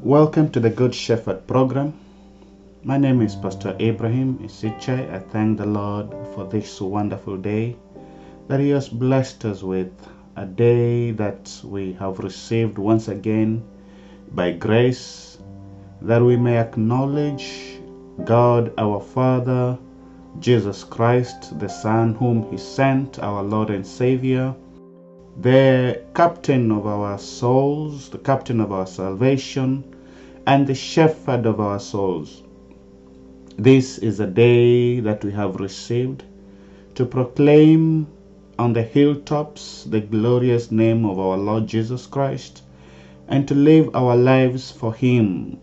Welcome to the Good Shepherd program. My name is Pastor Abraham Isichai. I thank the Lord for this wonderful day that He has blessed us with, a day that we have received once again by grace, that we may acknowledge God our Father, Jesus Christ, the Son whom He sent, our Lord and Savior, the captain of our souls, the captain of our salvation, and the shepherd of our souls. This is a day that we have received to proclaim on the hilltops the glorious name of our Lord Jesus Christ, and to live our lives for Him,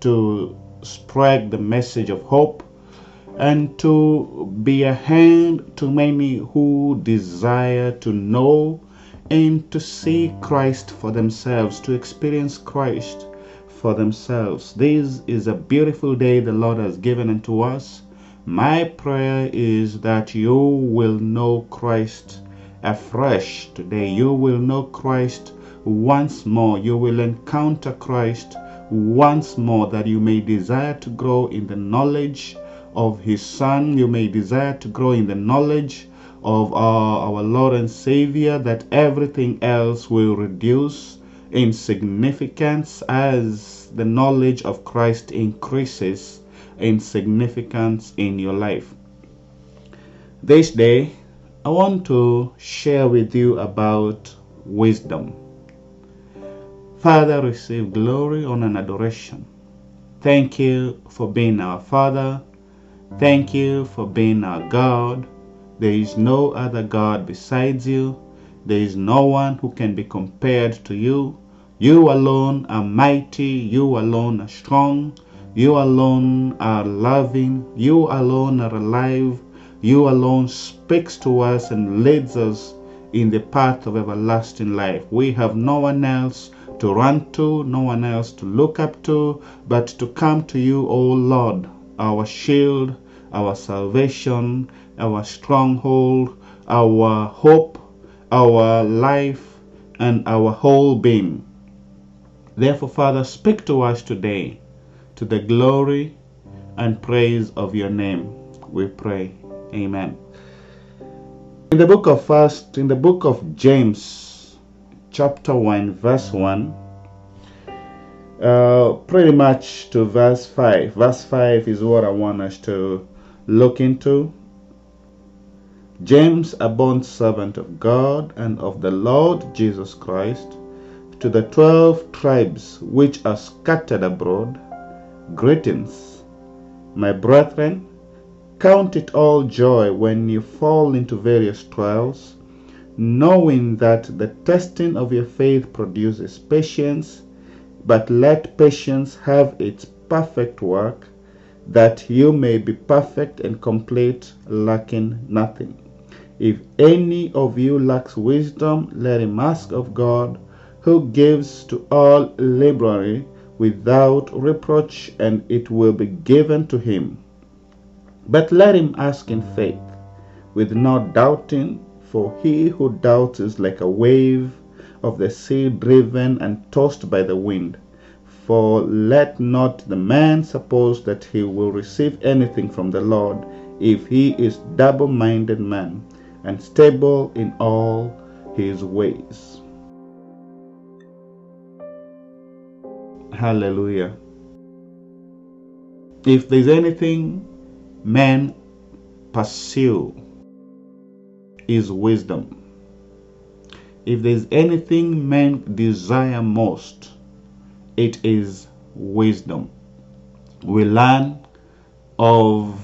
to spread the message of hope, and to be a hand to many who desire to know and to see Christ for themselves, to experience Christ for themselves. This is a beautiful day the Lord has given unto us. My prayer is that you will know Christ afresh today. You will know Christ once more. You will encounter Christ once more, that you may desire to grow in the knowledge of His Son. You may desire to grow in the knowledge of our Lord and Savior, that everything else will reduce in significance as the knowledge of Christ increases in significance in your life. This day, I want to share with you about wisdom. Father, receive glory, honor, and adoration. Thank you for being our Father. Thank you for being our God. There is no other God besides you. There is no one who can be compared to you. You alone are mighty. You alone are strong. You alone are loving. You alone are alive. You alone speaks to us and leads us in the path of everlasting life. We have no one else to run to, no one else to look up to, but to come to you, O Lord, our shield, our salvation, our stronghold, our hope, our life, and our whole being. Therefore, Father, speak to us today, to the glory and praise of your name, we pray. Amen. In the book of James, chapter 1, verse 1, pretty much to verse 5. Verse 5 is what I want us to look into. James, a bond servant of God and of the Lord Jesus Christ, to the 12 tribes which are scattered abroad, greetings. My brethren, count it all joy when you fall into various trials, knowing that the testing of your faith produces patience, but let patience have its perfect work, that you may be perfect and complete, lacking nothing. If any of you lacks wisdom, let him ask of God, who gives to all liberally without reproach, and it will be given to him. But let him ask in faith, with no doubting, for he who doubts is like a wave of the sea, driven and tossed by the wind. For let not the man suppose that he will receive anything from the Lord, if he is a double-minded man, unstable in all his ways. Hallelujah. If there's anything men pursue, is wisdom. If there's anything men desire most, it is wisdom. We learn of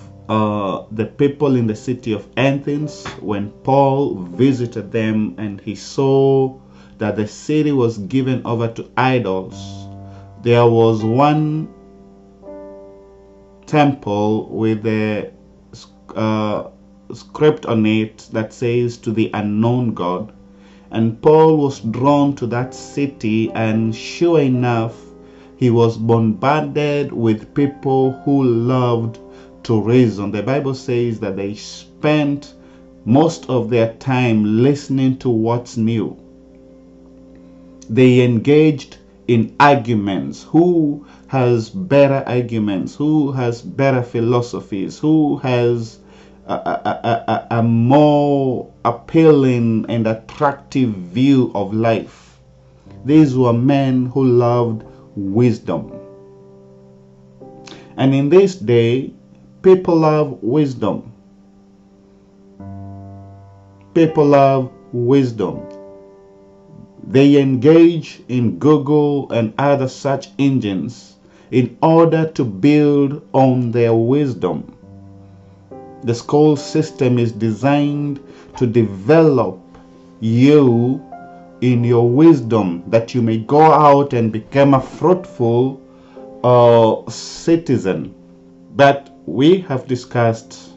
the people in the city of Athens when Paul visited them, and he saw that the city was given over to idols. There was one temple with a script on it that says, "To the unknown God." And Paul was drawn to that city, and sure enough, he was bombarded with people who loved to reason. The Bible says that they spent most of their time listening to what's new. They engaged in arguments. Who has better arguments? Who has better philosophies? Who has a more appealing and attractive view of life? These were men who loved wisdom. And in this day, people love wisdom. People love wisdom. They engage in Google and other search engines in order to build on their wisdom. The school system is designed to develop you in your wisdom, that you may go out and become a fruitful citizen. But we have discussed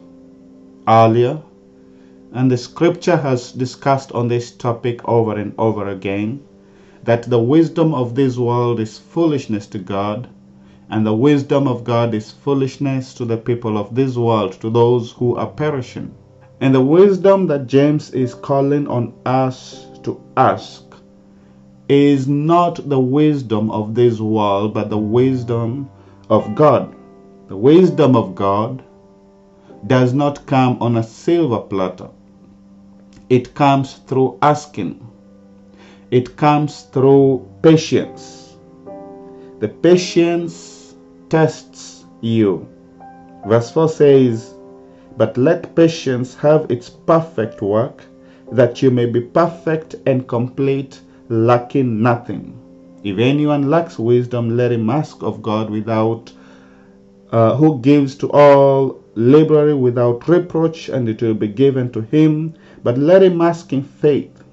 earlier, and the scripture has discussed on this topic over and over again, that the wisdom of this world is foolishness to God, and the wisdom of God is foolishness to the people of this world, to those who are perishing. And the wisdom that James is calling on us to ask is not the wisdom of this world, but the wisdom of God. The wisdom of God does not come on a silver platter. It comes through asking. It comes through patience. The patience tests you. Verse 4 says, "But let patience have its perfect work, that you may be perfect and complete, lacking nothing." If anyone lacks wisdom, let him ask of God, who gives to all liberally without reproach, and it will be given to him. But let him ask in faith,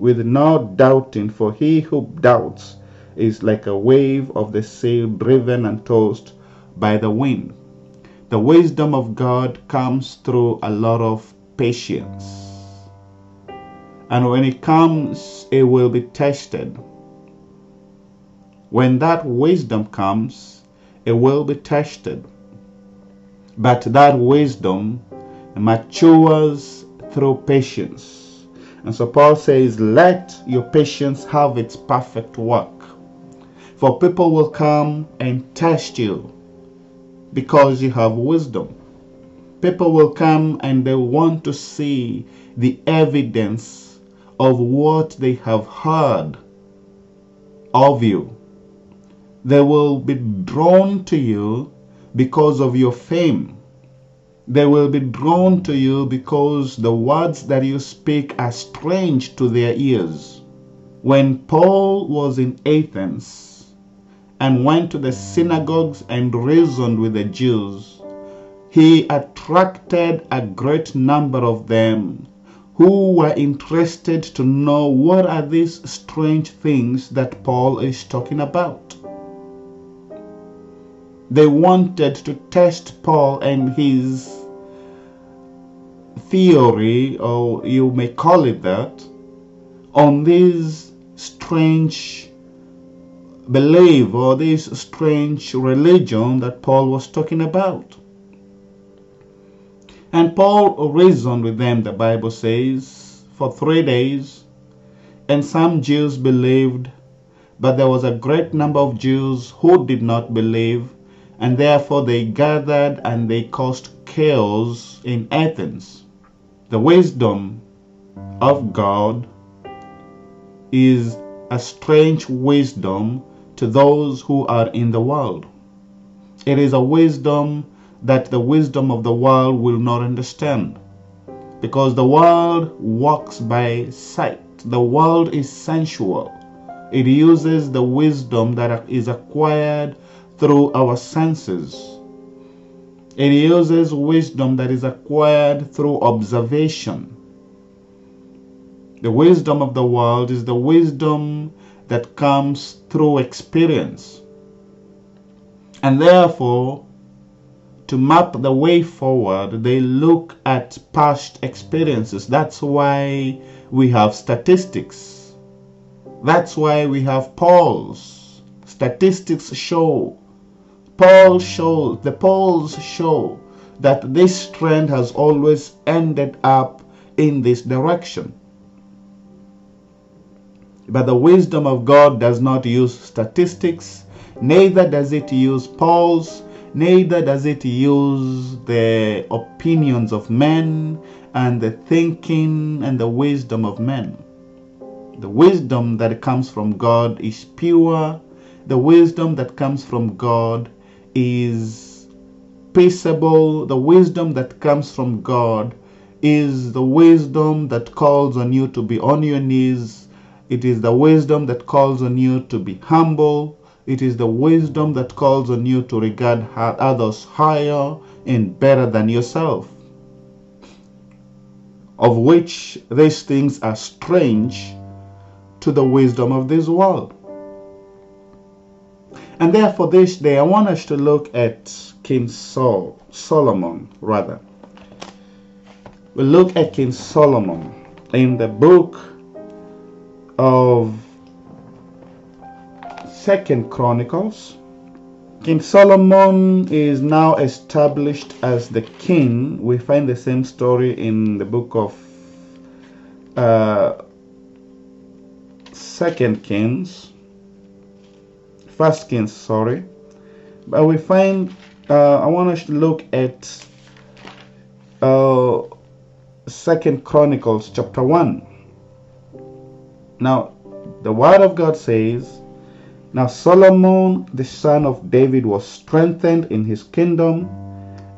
with no doubting, for he who doubts is like a wave of the sea, driven and tossed by the wind. The wisdom of God comes through a lot of patience. And when it comes, it will be tested. When that wisdom comes, it will be tested. But that wisdom matures through patience. And so Paul says, let your patience have its perfect work. For people will come and test you because you have wisdom. People will come and they want to see the evidence of what they have heard of you. They will be drawn to you because of your fame. They will be drawn to you because the words that you speak are strange to their ears. When Paul was in Athens and went to the synagogues and reasoned with the Jews, he attracted a great number of them who were interested to know what are these strange things that Paul is talking about. They wanted to test Paul and his theory, or you may call it that, on these strange belief or this strange religion that Paul was talking about. And Paul reasoned with them, the Bible says, for 3 days. And some Jews believed, but there was a great number of Jews who did not believe, and therefore they gathered and they caused chaos in Athens. The wisdom of God is a strange wisdom to those who are in the world. It is a wisdom that the wisdom of the world will not understand, because the world walks by sight. The world is sensual. It uses the wisdom that is acquired through our senses. It uses wisdom that is acquired through observation. The wisdom of the world is the wisdom that comes through experience. And therefore, to map the way forward, they look at past experiences. That's why we have statistics. That's why we have polls. Statistics show. The polls show that this trend has always ended up in this direction. But the wisdom of God does not use statistics, neither does it use polls, neither does it use the opinions of men and the thinking and the wisdom of men. The wisdom that comes from God is pure. The wisdom that comes from God is peaceable. The wisdom that comes from God is the wisdom that calls on you to be on your knees. It is the wisdom that calls on you to be humble. It is the wisdom that calls on you to regard others higher and better than yourself, of which these things are strange to the wisdom of this world. And therefore this day I want us to look at King Solomon rather. We'll look at King Solomon in the book of 2nd Chronicles. King Solomon is now established as the king. We find the same story in the book of 1st Kings, sorry. But we find, I want us to look at 2nd Chronicles chapter 1. Now, the word of God says, "Now Solomon the son of David was strengthened in his kingdom,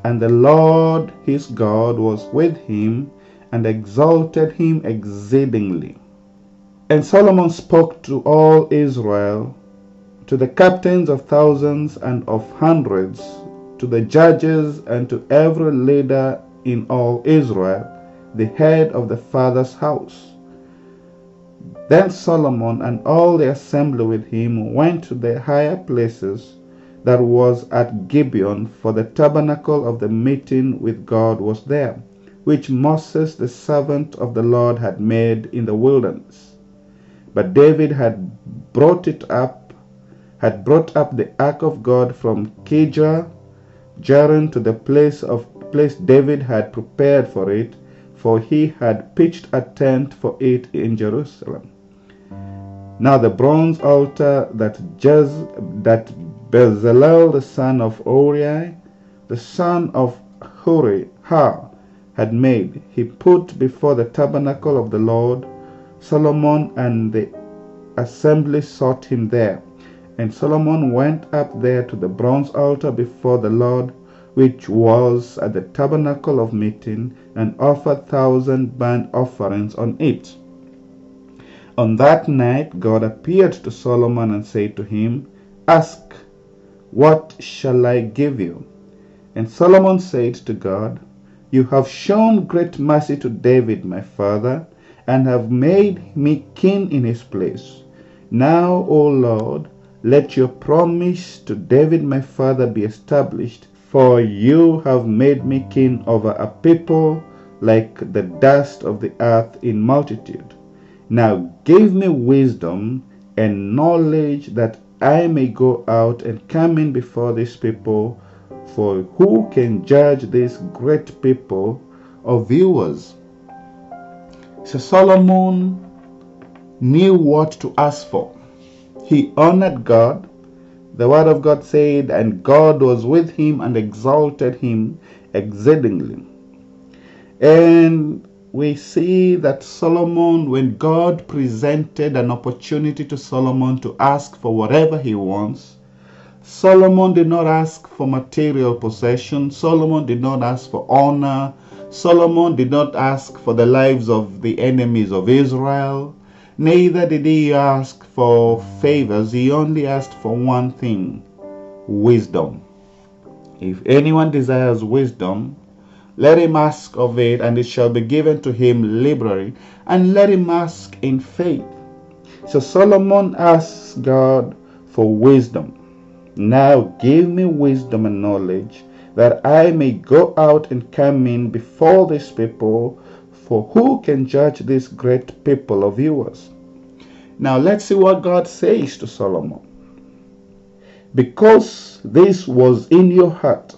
and the Lord his God was with him, and exalted him exceedingly. And Solomon spoke to all Israel, to the captains of thousands and of hundreds, to the judges and to every leader in all Israel, the head of the father's house. Then Solomon and all the assembly with him went to the higher places that was at Gibeon, for the tabernacle of the meeting with God was there, which Moses the servant of the Lord had made in the wilderness. But David had brought up the ark of God from Kirjath-Jearim to the place David had prepared for it, for he had pitched a tent for it in Jerusalem. Now the bronze altar that Bezalel the son of Uri, the son of Hur, had made, he put before the tabernacle of the Lord. Solomon and the assembly sought him there. And Solomon went up there to the bronze altar before the Lord, which was at the tabernacle of meeting, and offered 1,000 burnt offerings on it. On that night God appeared to Solomon and said to him, 'Ask, what shall I give you?' And Solomon said to God, 'You have shown great mercy to David my father, and have made me king in his place. Now, O Lord, let your promise to David my father be established, for you have made me king over a people like the dust of the earth in multitude. Now give me wisdom and knowledge, that I may go out and come in before this people, for who can judge this great people of yours?'" So Solomon knew what to ask for. He honored God. The word of God said, "And God was with him and exalted him exceedingly." And we see that Solomon, when God presented an opportunity to Solomon to ask for whatever he wants, Solomon did not ask for material possession. Solomon did not ask for honor. Solomon did not ask for the lives of the enemies of Israel. Neither did he ask for favors. He only asked for one thing: wisdom. If anyone desires wisdom, let him ask of it, and it shall be given to him liberally, and let him ask in faith. So Solomon asks God for wisdom. "Now give me wisdom and knowledge, that I may go out and come in before this people, for who can judge this great people of yours?" Now let's see what God says to Solomon. "Because this was in your heart,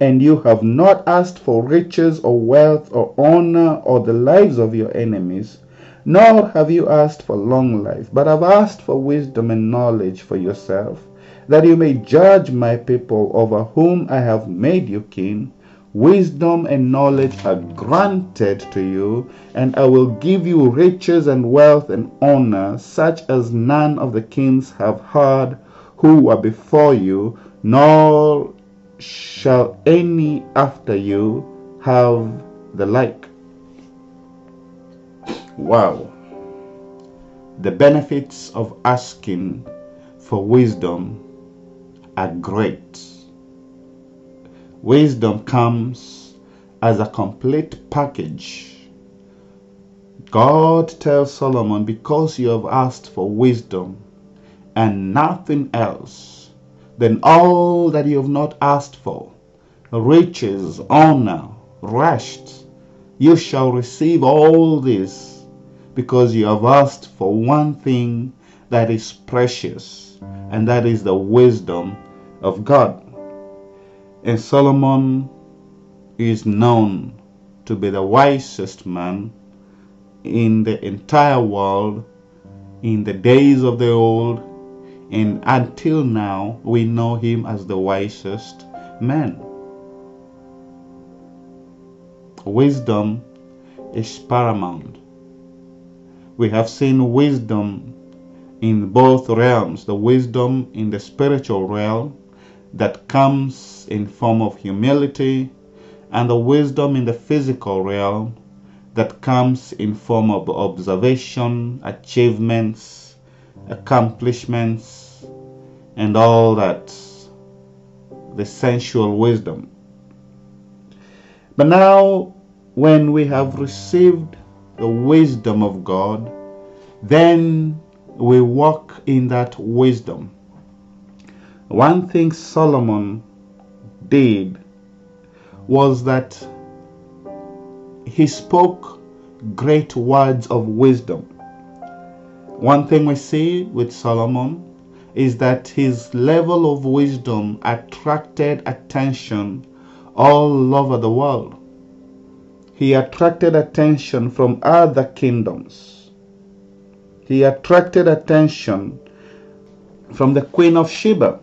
and you have not asked for riches or wealth or honor or the lives of your enemies, nor have you asked for long life, but have asked for wisdom and knowledge for yourself, that you may judge my people over whom I have made you king. Wisdom and knowledge are granted to you, and I will give you riches and wealth and honor, such as none of the kings have had who were before you, nor shall any after you have the like. Wow. The benefits of asking for wisdom are great. Wisdom comes as a complete package. God tells Solomon, because you have asked for wisdom and nothing else, then all that you have not asked for, riches, honor, rest, you shall receive all this, because you have asked for one thing that is precious, and that is the wisdom of God. And Solomon is known to be the wisest man in the entire world in the days of the old, and until now we know him as the wisest man. Wisdom is paramount. We have seen wisdom in both realms, the wisdom in the spiritual realm that comes in form of humility, and the wisdom in the physical realm that comes in form of observation, achievements, accomplishments, and all that, the sensual wisdom. But now, when we have received the wisdom of God, then we walk in that wisdom. One thing Solomon did was that he spoke great words of wisdom. One thing we see with Solomon is that his level of wisdom attracted attention all over the world. He attracted attention from other kingdoms. He attracted attention from the Queen of Sheba.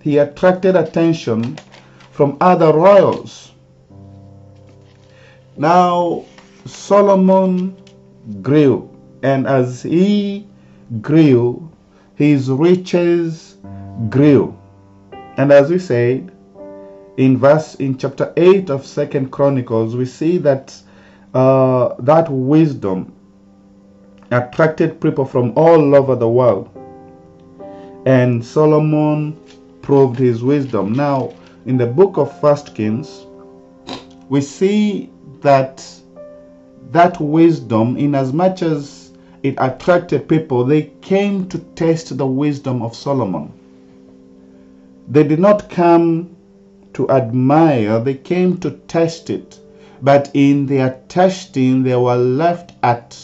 He attracted attention from other royals. Now, Solomon grew, and as he grew, his riches grew. And as we said, in chapter 8 of 2 Chronicles, we see that that wisdom attracted people from all over the world. And Solomon proved his wisdom. Now, in the book of 1 Kings, we see that wisdom, in as much as it attracted people, they came to test the wisdom of Solomon. They did not come to admire, they came to test it. But in their testing, they were left at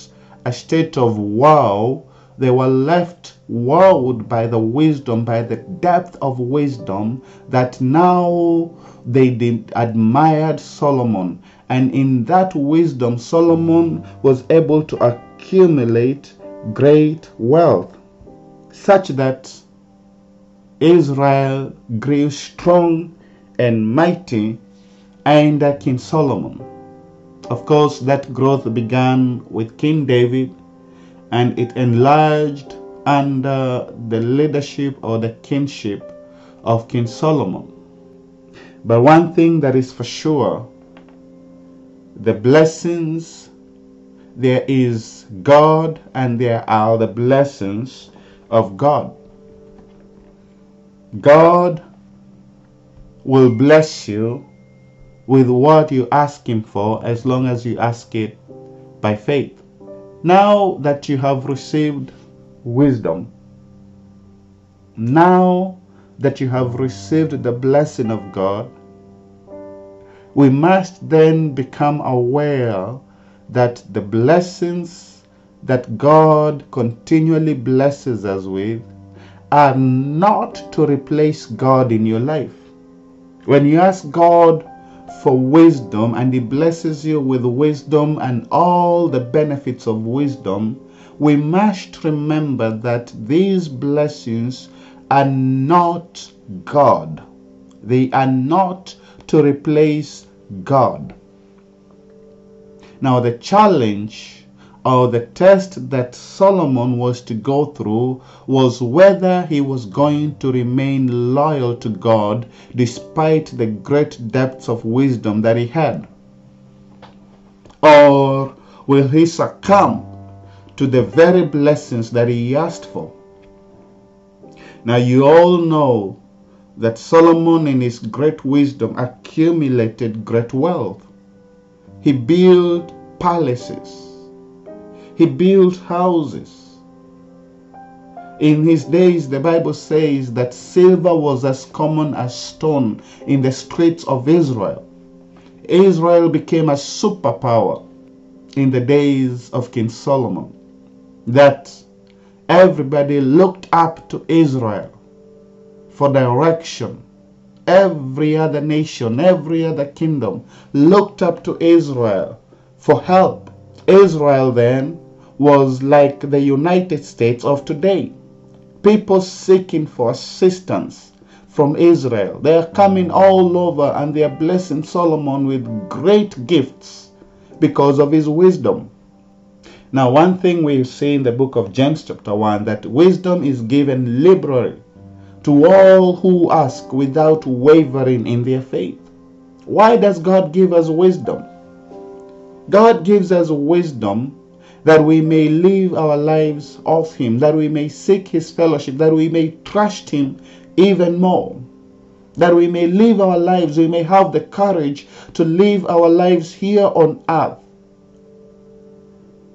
a state of wow. They were left wowed by the wisdom, by the depth of wisdom, that now they admired Solomon. And in that wisdom, Solomon was able to accumulate great wealth, such that Israel grew strong and mighty under King Solomon. Of course, that growth began with King David, and it enlarged under the leadership or the kingship of King Solomon. But one thing that is for sure, the blessings, there is God and there are the blessings of God. God will bless you with what you ask him for, as long as you ask it by faith. Now that you have received wisdom, now that you have received the blessing of God, we must then become aware that the blessings that God continually blesses us with are not to replace God in your life. When you ask God for wisdom and He blesses you with wisdom and all the benefits of wisdom, we must remember that these blessings are not God. They are not to replace God. Now, the challenge or the test that Solomon was to go through was whether he was going to remain loyal to God despite the great depths of wisdom that he had. Or will he succumb to the very blessings that he asked for? Now, you all know that Solomon in his great wisdom accumulated great wealth. He built palaces. He built houses. In his days, the Bible says that silver was as common as stone in the streets of Israel. Israel became a superpower in the days of King Solomon, that everybody looked up to Israel for direction. Every other nation, every other kingdom looked up to Israel for help. Israel then was like the United States of today. People seeking for assistance from Israel. They are coming all over and they are blessing Solomon with great gifts because of his wisdom. Now, one thing we see in the book of James chapter 1, that wisdom is given liberally to all who ask without wavering in their faith. Why does God give us wisdom? God gives us wisdom that we may live our lives of Him, that we may seek His fellowship, that we may trust Him even more, that we may live our lives, we may have the courage to live our lives here on earth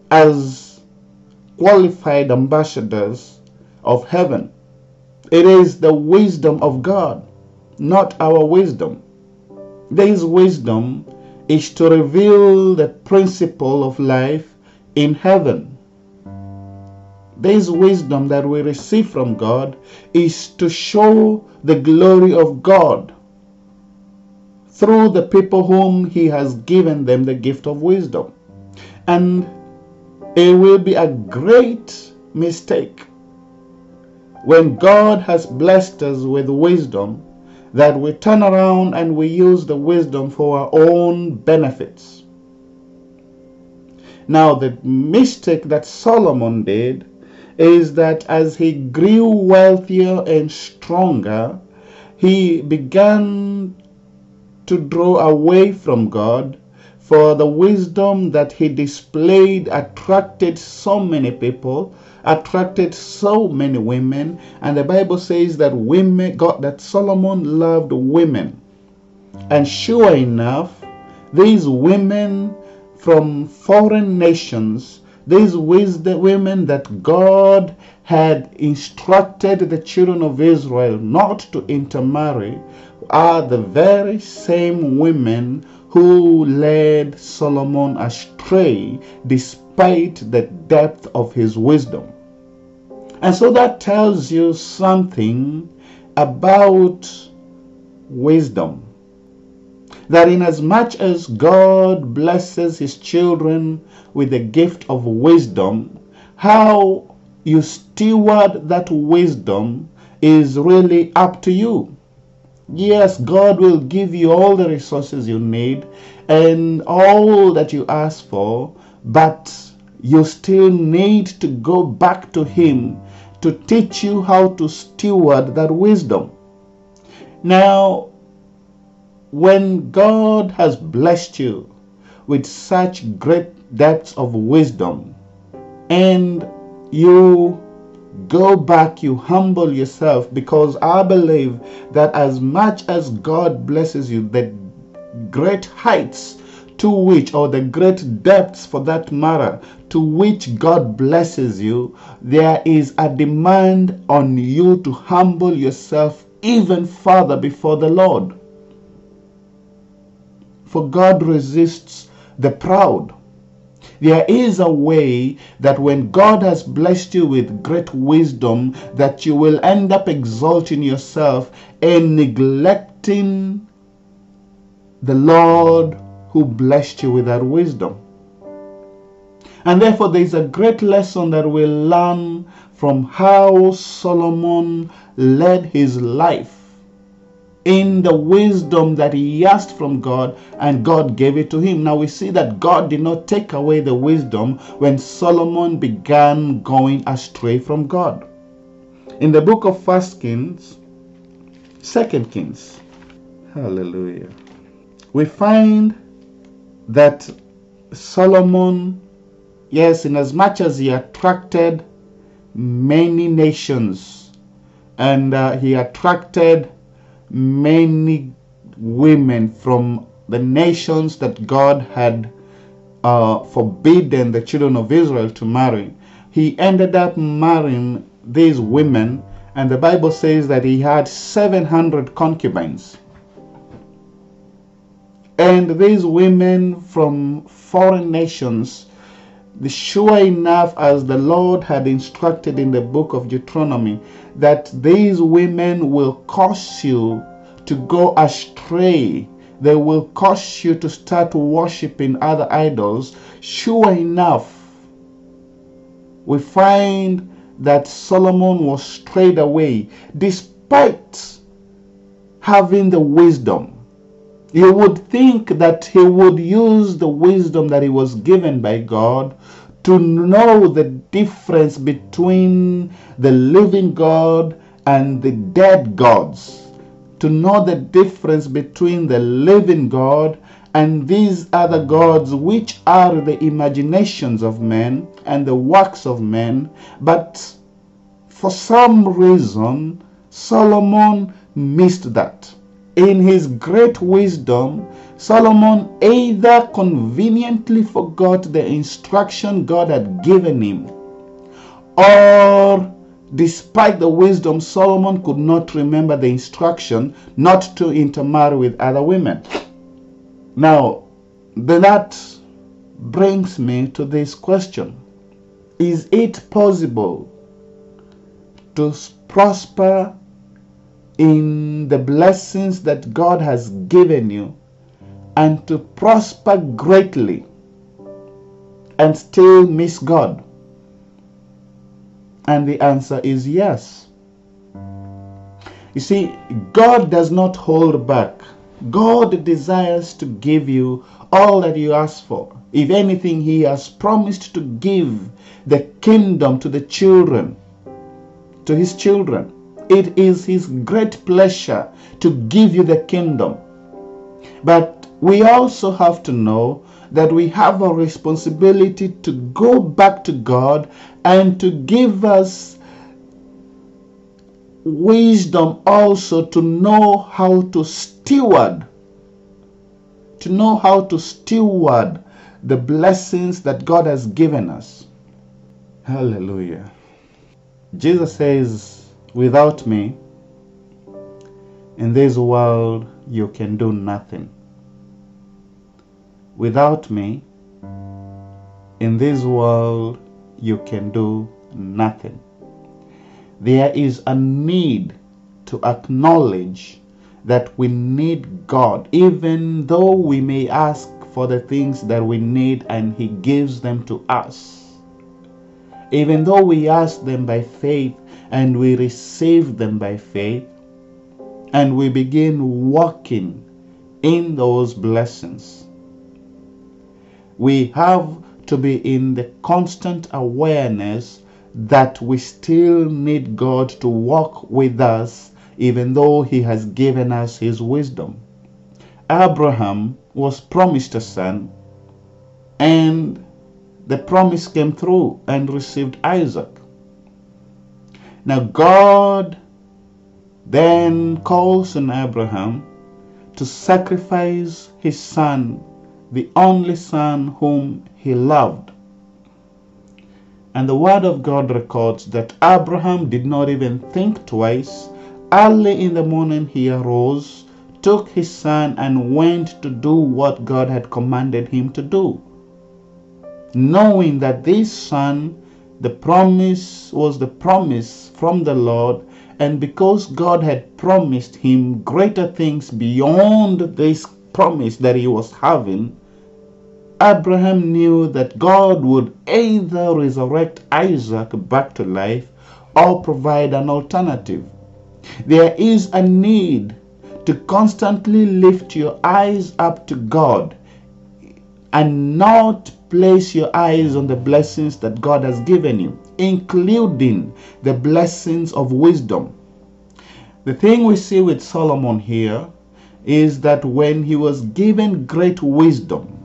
as qualified ambassadors of heaven. It is the wisdom of God, not our wisdom. This wisdom is to reveal the principle of life in heaven. This wisdom that we receive from God is to show the glory of God through the people whom He has given them the gift of wisdom. And it will be a great mistake when God has blessed us with wisdom that we turn around and we use the wisdom for our own benefits. Now, the mistake that Solomon did is that as he grew wealthier and stronger, he began to draw away from God, for the wisdom that he displayed attracted so many people, attracted so many women, and the Bible says that Solomon loved women. And sure enough, these women from foreign nations, these women that God had instructed the children of Israel not to intermarry, are the very same women who led Solomon astray despite the depth of his wisdom. And so that tells you something about wisdom, that inasmuch as God blesses His children with the gift of wisdom, how you steward that wisdom is really up to you. Yes, God will give you all the resources you need and all that you ask for, but you still need to go back to Him to teach you how to steward that wisdom. Now, when God has blessed you with such great depths of wisdom and you go back, you humble yourself, because I believe that as much as God blesses you, the great heights to which, or the great depths for that matter, to which God blesses you, there is a demand on you to humble yourself even further before the Lord. For God resists the proud. There is a way that when God has blessed you with great wisdom, that you will end up exalting yourself and neglecting the Lord who blessed you with that wisdom. And therefore there is a great lesson that we learn from how Solomon led his life in the wisdom that he asked from God, and God gave it to him. Now we see that God did not take away the wisdom when Solomon began going astray from God. In the book of 2 Kings, hallelujah, we find that Solomon, yes, inasmuch as he attracted many nations and he attracted many women from the nations that God had forbidden the children of Israel to marry, he ended up marrying these women, and the Bible says that he had 700 concubines. And these women from foreign nations, sure enough, as the Lord had instructed in the book of Deuteronomy, that these women will cause you to go astray. They will cause you to start worshipping other idols. Sure enough, we find that Solomon was strayed away despite having the wisdom. You would think that he would use the wisdom that he was given by God to know the difference between the living God and the dead gods, to know the difference between the living God and these other gods, which are the imaginations of men and the works of men. But for some reason, Solomon missed that. In his great wisdom, Solomon either conveniently forgot the instruction God had given him, or despite the wisdom, Solomon could not remember the instruction not to intermarry with other women. Now, that brings me to this question. Is it possible to prosper in the blessings that God has given you and to prosper greatly and still miss God? And the answer is yes. You see, God does not hold back. God desires to give you all that you ask for. If anything, He has promised to give the kingdom to the children, to His children. It is His great pleasure to give you the kingdom. But we also have to know that we have a responsibility to go back to God and to give us wisdom also to know how to steward, the blessings that God has given us. Hallelujah. Jesus says, "Without me, in this world, you can do nothing." Without me, in this world, you can do nothing. There is a need to acknowledge that we need God, even though we may ask for the things that we need and He gives them to us. Even though we ask them by faith and we receive them by faith, and we begin walking in those blessings, we have to be in the constant awareness that we still need God to walk with us, even though He has given us His wisdom. Abraham was promised a son, and the promise came through and received Isaac. Now God then calls on Abraham to sacrifice his son, the only son whom he loved. And the Word of God records that Abraham did not even think twice. Early in the morning he arose, took his son, and went to do what God had commanded him to do, knowing that this son, the promise, was the promise from the Lord, and because God had promised him greater things beyond this promise that he was having, Abraham knew that God would either resurrect Isaac back to life or provide an alternative. There is a need to constantly lift your eyes up to God and not place your eyes on the blessings that God has given you, including the blessings of wisdom. The thing we see with Solomon here is that when he was given great wisdom,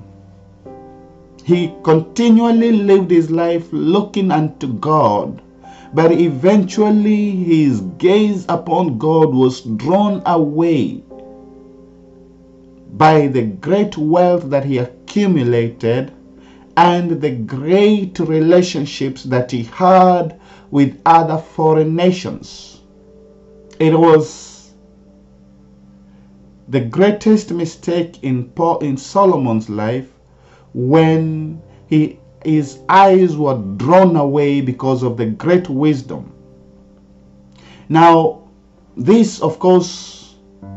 he continually lived his life looking unto God, but eventually his gaze upon God was drawn away by the great wealth that he accumulated and the great relationships that he had with other foreign nations. It was the greatest mistake in Solomon's life when his eyes were drawn away because of the great wisdom. Now, this of course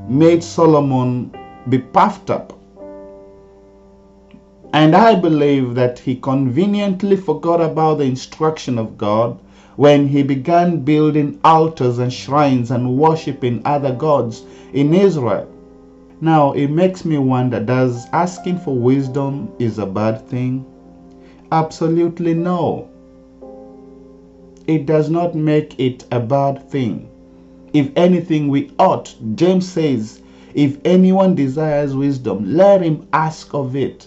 made Solomon be puffed up, and I believe that he conveniently forgot about the instruction of God when he began building altars and shrines and worshiping other gods in Israel. Now, it makes me wonder, does asking for wisdom is a bad thing? Absolutely no. It does not make it a bad thing. If anything, we ought. James says, if anyone desires wisdom, let him ask of it.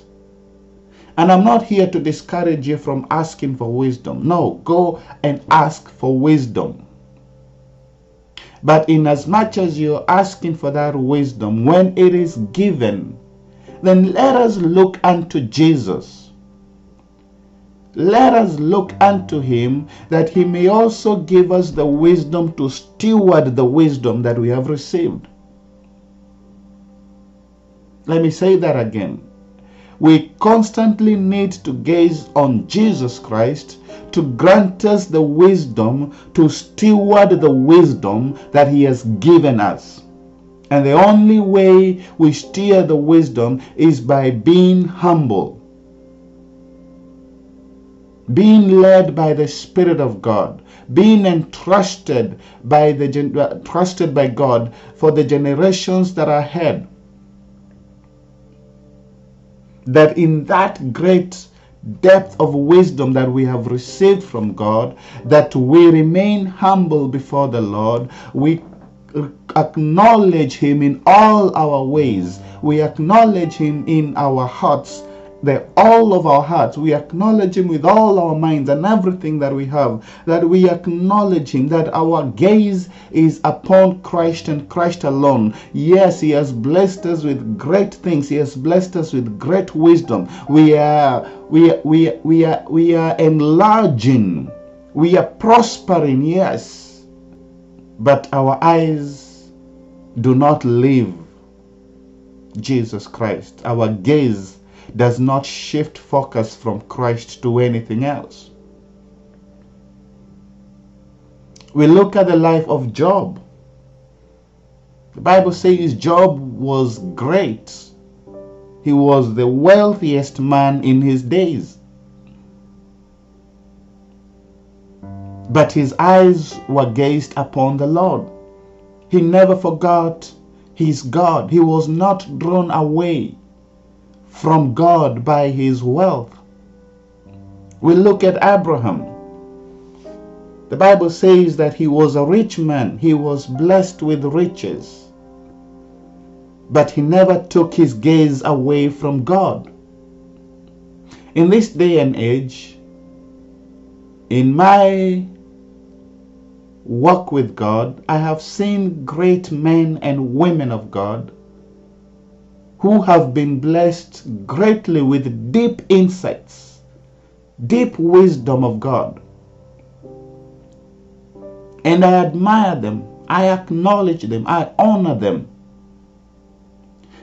And I'm not here to discourage you from asking for wisdom. No, go and ask for wisdom. But inasmuch as you're asking for that wisdom, when it is given, then let us look unto Jesus. Let us look unto him, that he may also give us the wisdom to steward the wisdom that we have received. Let me say that again. We constantly need to gaze on Jesus Christ to grant us the wisdom to steward the wisdom that he has given us. And the only way we steer the wisdom is by being humble, being led by the Spirit of God, being entrusted by God for the generations that are ahead. That in that great depth of wisdom that we have received from God, that we remain humble before the Lord. We acknowledge him in all our ways. We acknowledge him in our hearts. All of our hearts, we acknowledge him with all our minds and everything that we have, that we acknowledge him, that our gaze is upon Christ and Christ alone. Yes, he has blessed us with great things. He has blessed us with great wisdom. We are enlarging. We are prospering, yes. But our eyes do not leave Jesus Christ. Our gaze does not shift focus from Christ to anything else. We look at the life of Job. The Bible says Job was great. He was the wealthiest man in his days. But his eyes were gazed upon the Lord. He never forgot his God. He was not drawn away from God by his wealth. We look at Abraham. The Bible says that he was a rich man. He was blessed with riches. But he never took his gaze away from God. In this day and age, in my walk with God, I have seen great men and women of God who have been blessed greatly with deep insights, deep wisdom of God. And I admire them, I acknowledge them, I honor them.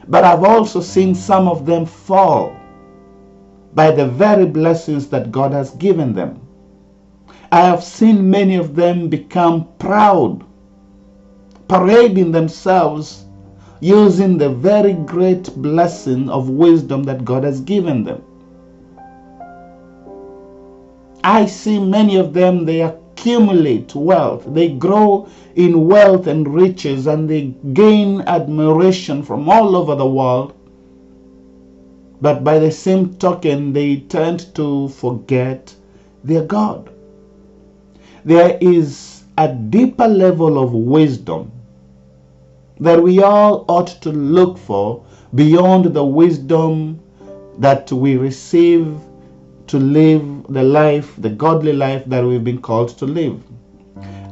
But I've also seen some of them fall by the very blessings that God has given them. I have seen many of them become proud, parading themselves using the very great blessing of wisdom that God has given them. I see many of them, they accumulate wealth, they grow in wealth and riches, and they gain admiration from all over the world. But by the same token, they tend to forget their God. There is a deeper level of wisdom that we all ought to look for beyond the wisdom that we receive to live the life, the godly life that we've been called to live.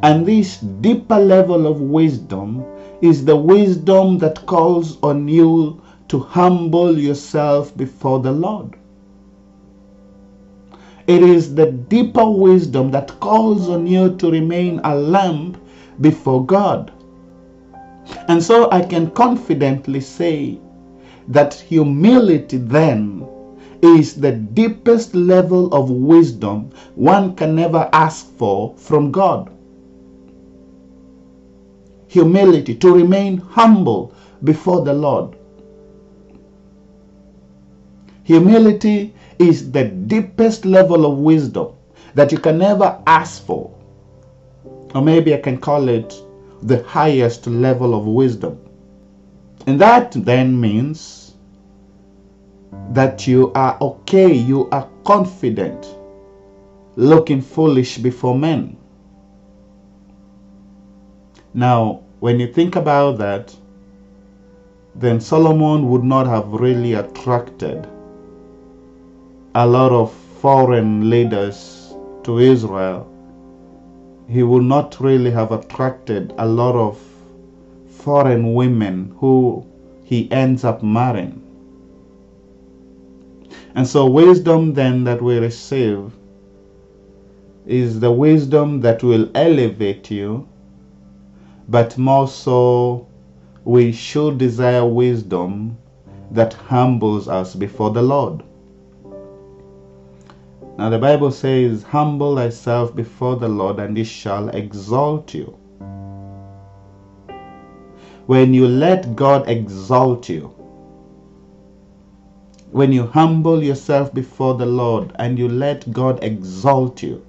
And this deeper level of wisdom is the wisdom that calls on you to humble yourself before the Lord. It is the deeper wisdom that calls on you to remain a lamp before God. And so I can confidently say that humility then is the deepest level of wisdom one can ever ask for from God. Humility, to remain humble before the Lord. Humility is the deepest level of wisdom that you can ever ask for. Or maybe I can call it the highest level of wisdom. And that then means that you are okay, you are confident, looking foolish before men. Now, when you think about that, then Solomon would not have really attracted a lot of foreign leaders to Israel. He would not really have attracted a lot of foreign women who he ends up marrying. And so wisdom then that we receive is the wisdom that will elevate you, but more so we should desire wisdom that humbles us before the Lord. Now the Bible says, humble thyself before the Lord and he shall exalt you. When you let God exalt you, when you humble yourself before the Lord and you let God exalt you,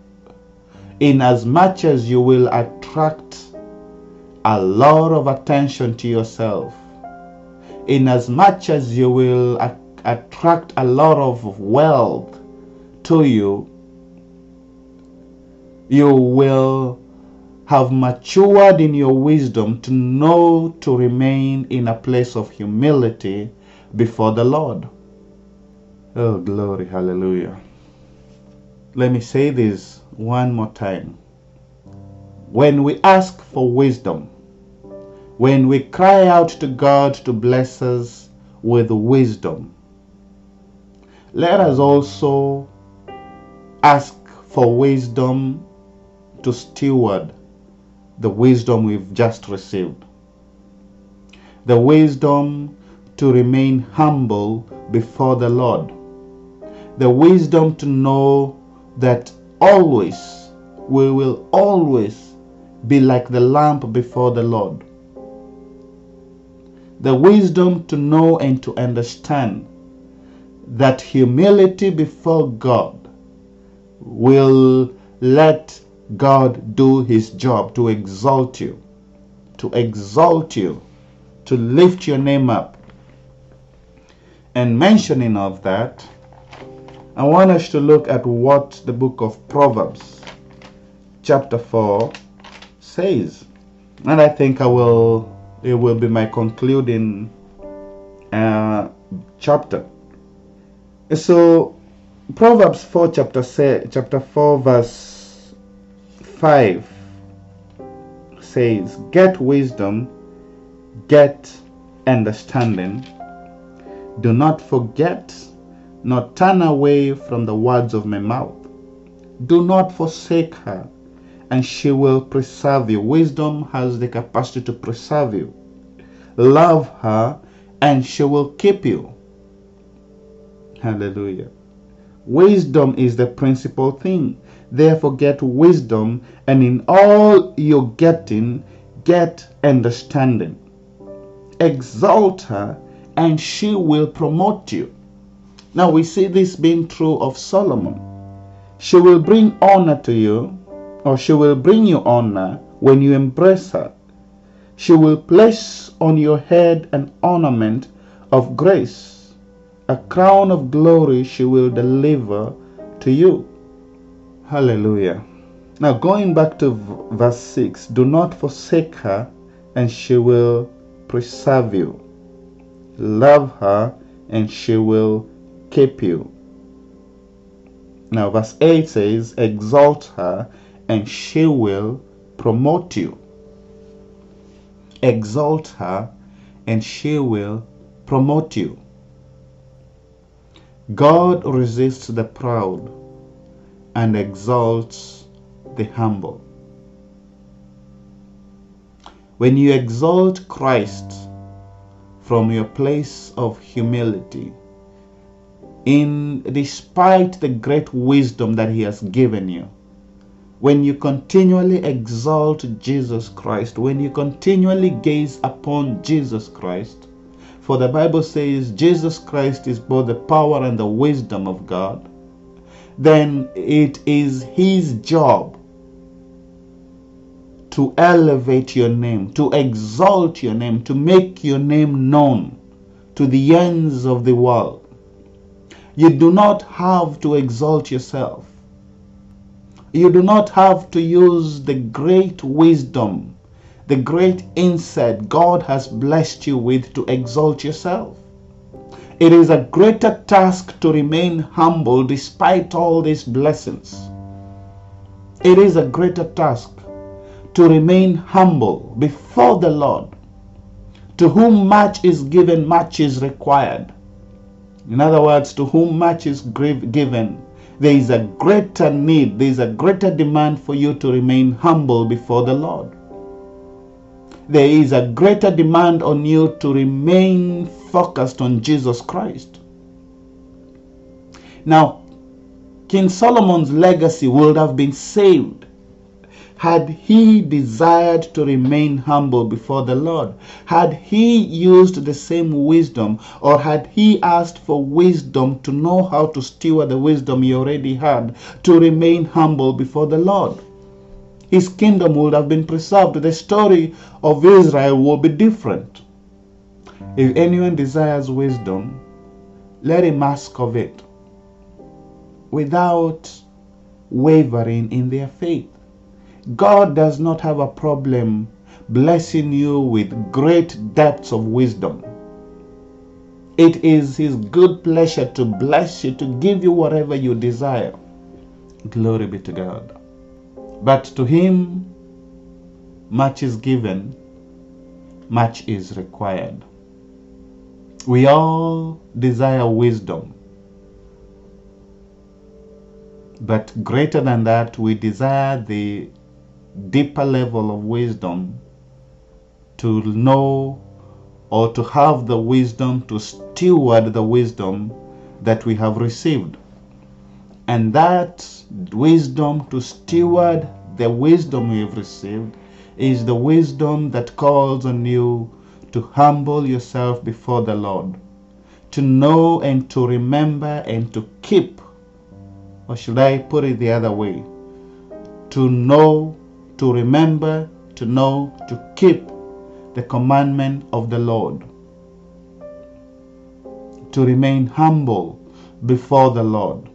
inasmuch as you will attract a lot of attention to yourself, inasmuch as you will attract a lot of wealth to you, you will have matured in your wisdom to know to remain in a place of humility before the Lord. Oh, glory, hallelujah. Let me say this one more time. When we ask for wisdom, when we cry out to God to bless us with wisdom, let us also ask for wisdom to steward the wisdom we've just received. The wisdom to remain humble before the Lord. The wisdom to know that always, we will always be like the lamp before the Lord. The wisdom to know and to understand that humility before God will let God do his job to exalt you, to lift your name up. And mentioning of that, I want us to look at what the book of Proverbs chapter 4 says. And I think it will be my concluding chapter. So Proverbs 4 chapter 4 verse 5 says, get wisdom, get understanding. Do not forget, nor turn away from the words of my mouth. Do not forsake her, and she will preserve you. Wisdom has the capacity to preserve you. Love her, and she will keep you. Hallelujah. Wisdom is the principal thing. Therefore, get wisdom, and in all you're getting, get understanding. exalt her, and she will promote you. Now we see this being true of Solomon. She will bring honor to you, or she will bring you honor when you embrace her. She will place on your head an ornament of grace. A crown of glory she will deliver to you. Hallelujah. Now going back to verse 6, do not forsake her, and she will preserve you. Love her, and she will keep you. Now verse 8 says, exalt her, and she will promote you. Exalt her, and she will promote you. God resists the proud and exalts the humble. When you exalt Christ from your place of humility, despite the great wisdom that he has given you, when you continually exalt Jesus Christ, when you continually gaze upon Jesus Christ, for the Bible says Jesus Christ is both the power and the wisdom of God, then it is his job to elevate your name, to exalt your name, to make your name known to the ends of the world. You do not have to exalt yourself. You do not have to use the great wisdom, the great insight God has blessed you with to exalt yourself. It is a greater task to remain humble despite all these blessings. It is a greater task to remain humble before the Lord. To whom much is given, much is required. In other words, to whom much is given, there is a greater need, there is a greater demand for you to remain humble before the Lord. There is a greater demand on you to remain focused on Jesus Christ. Now, King Solomon's legacy would have been saved had he desired to remain humble before the Lord, had he used the same wisdom, or had he asked for wisdom to know how to steward the wisdom he already had to remain humble before the Lord. His kingdom would have been preserved. The story of Israel will be different. If anyone desires wisdom, let him ask of it without wavering in their faith. God does not have a problem blessing you with great depths of wisdom. It is his good pleasure to bless you, to give you whatever you desire. Glory be to God. But to him, much is given, much is required. We all desire wisdom. But greater than that, we desire the deeper level of wisdom, to know or to have the wisdom to steward the wisdom that we have received. And that wisdom to steward the wisdom we have received is the wisdom that calls on you to humble yourself before the Lord, to know and to remember and to keep, or should I put it the other way, to know, to remember, to know, to keep the commandment of the Lord. To remain humble before the Lord.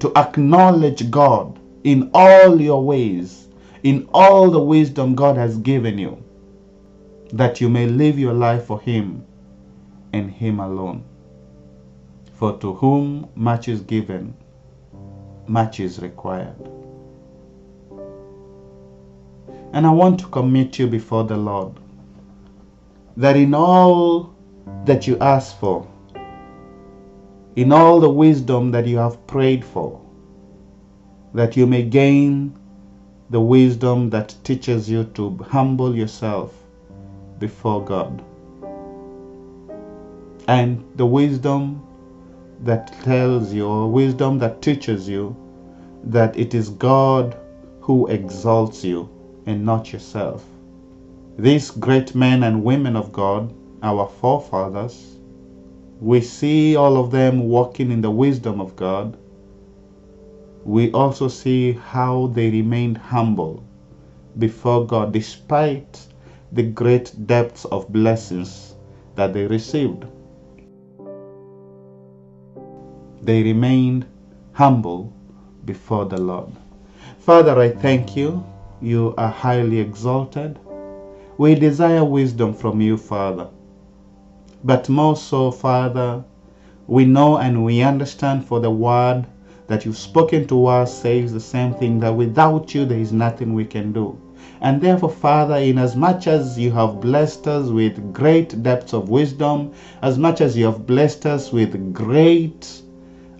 To acknowledge God in all your ways, in all the wisdom God has given you, that you may live your life for Him and Him alone. For to whom much is given, much is required. And I want to commit you before the Lord, that in all that you ask for, in all the wisdom that you have prayed for, that you may gain the wisdom that teaches you to humble yourself before God, and the wisdom that tells you, or wisdom that teaches you, that it is God who exalts you and not yourself. These great men and women of God, our forefathers, we see all of them walking in the wisdom of God. We also see how they remained humble before God despite the great depths of blessings that they received. They remained humble before the Lord. Father, I thank you. You are highly exalted. We desire wisdom from you, Father. But more so, Father, we know and we understand, for the word that you've spoken to us says the same thing, that without you there is nothing we can do. And therefore, Father, inasmuch as you have blessed us with great depths of wisdom, as much as you have blessed us with great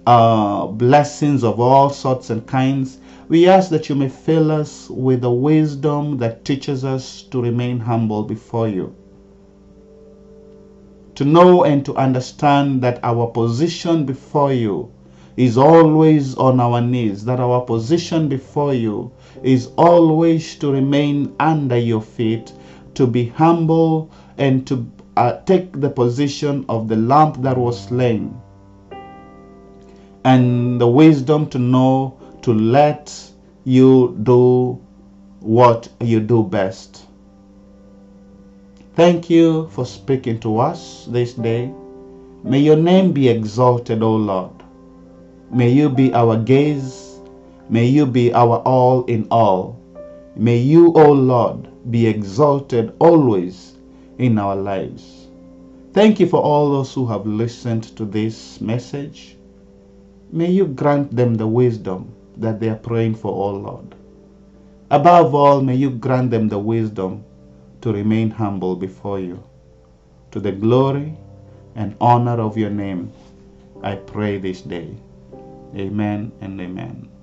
blessings of all sorts and kinds, we ask that you may fill us with the wisdom that teaches us to remain humble before you, to know and to understand that our position before you is always on our knees, that our position before you is always to remain under your feet, to be humble and to take the position of the Lamb that was slain, and the wisdom to know to let you do what you do best. Thank you for speaking to us this day. May your name be exalted, O Lord. May you be our gaze. May you be our all in all. May you, O Lord, be exalted always in our lives. Thank you for all those who have listened to this message. May you grant them the wisdom that they are praying for, O Lord. Above all, may you grant them the wisdom to remain humble before you. To the glory and honor of your name, I pray this day. Amen and amen.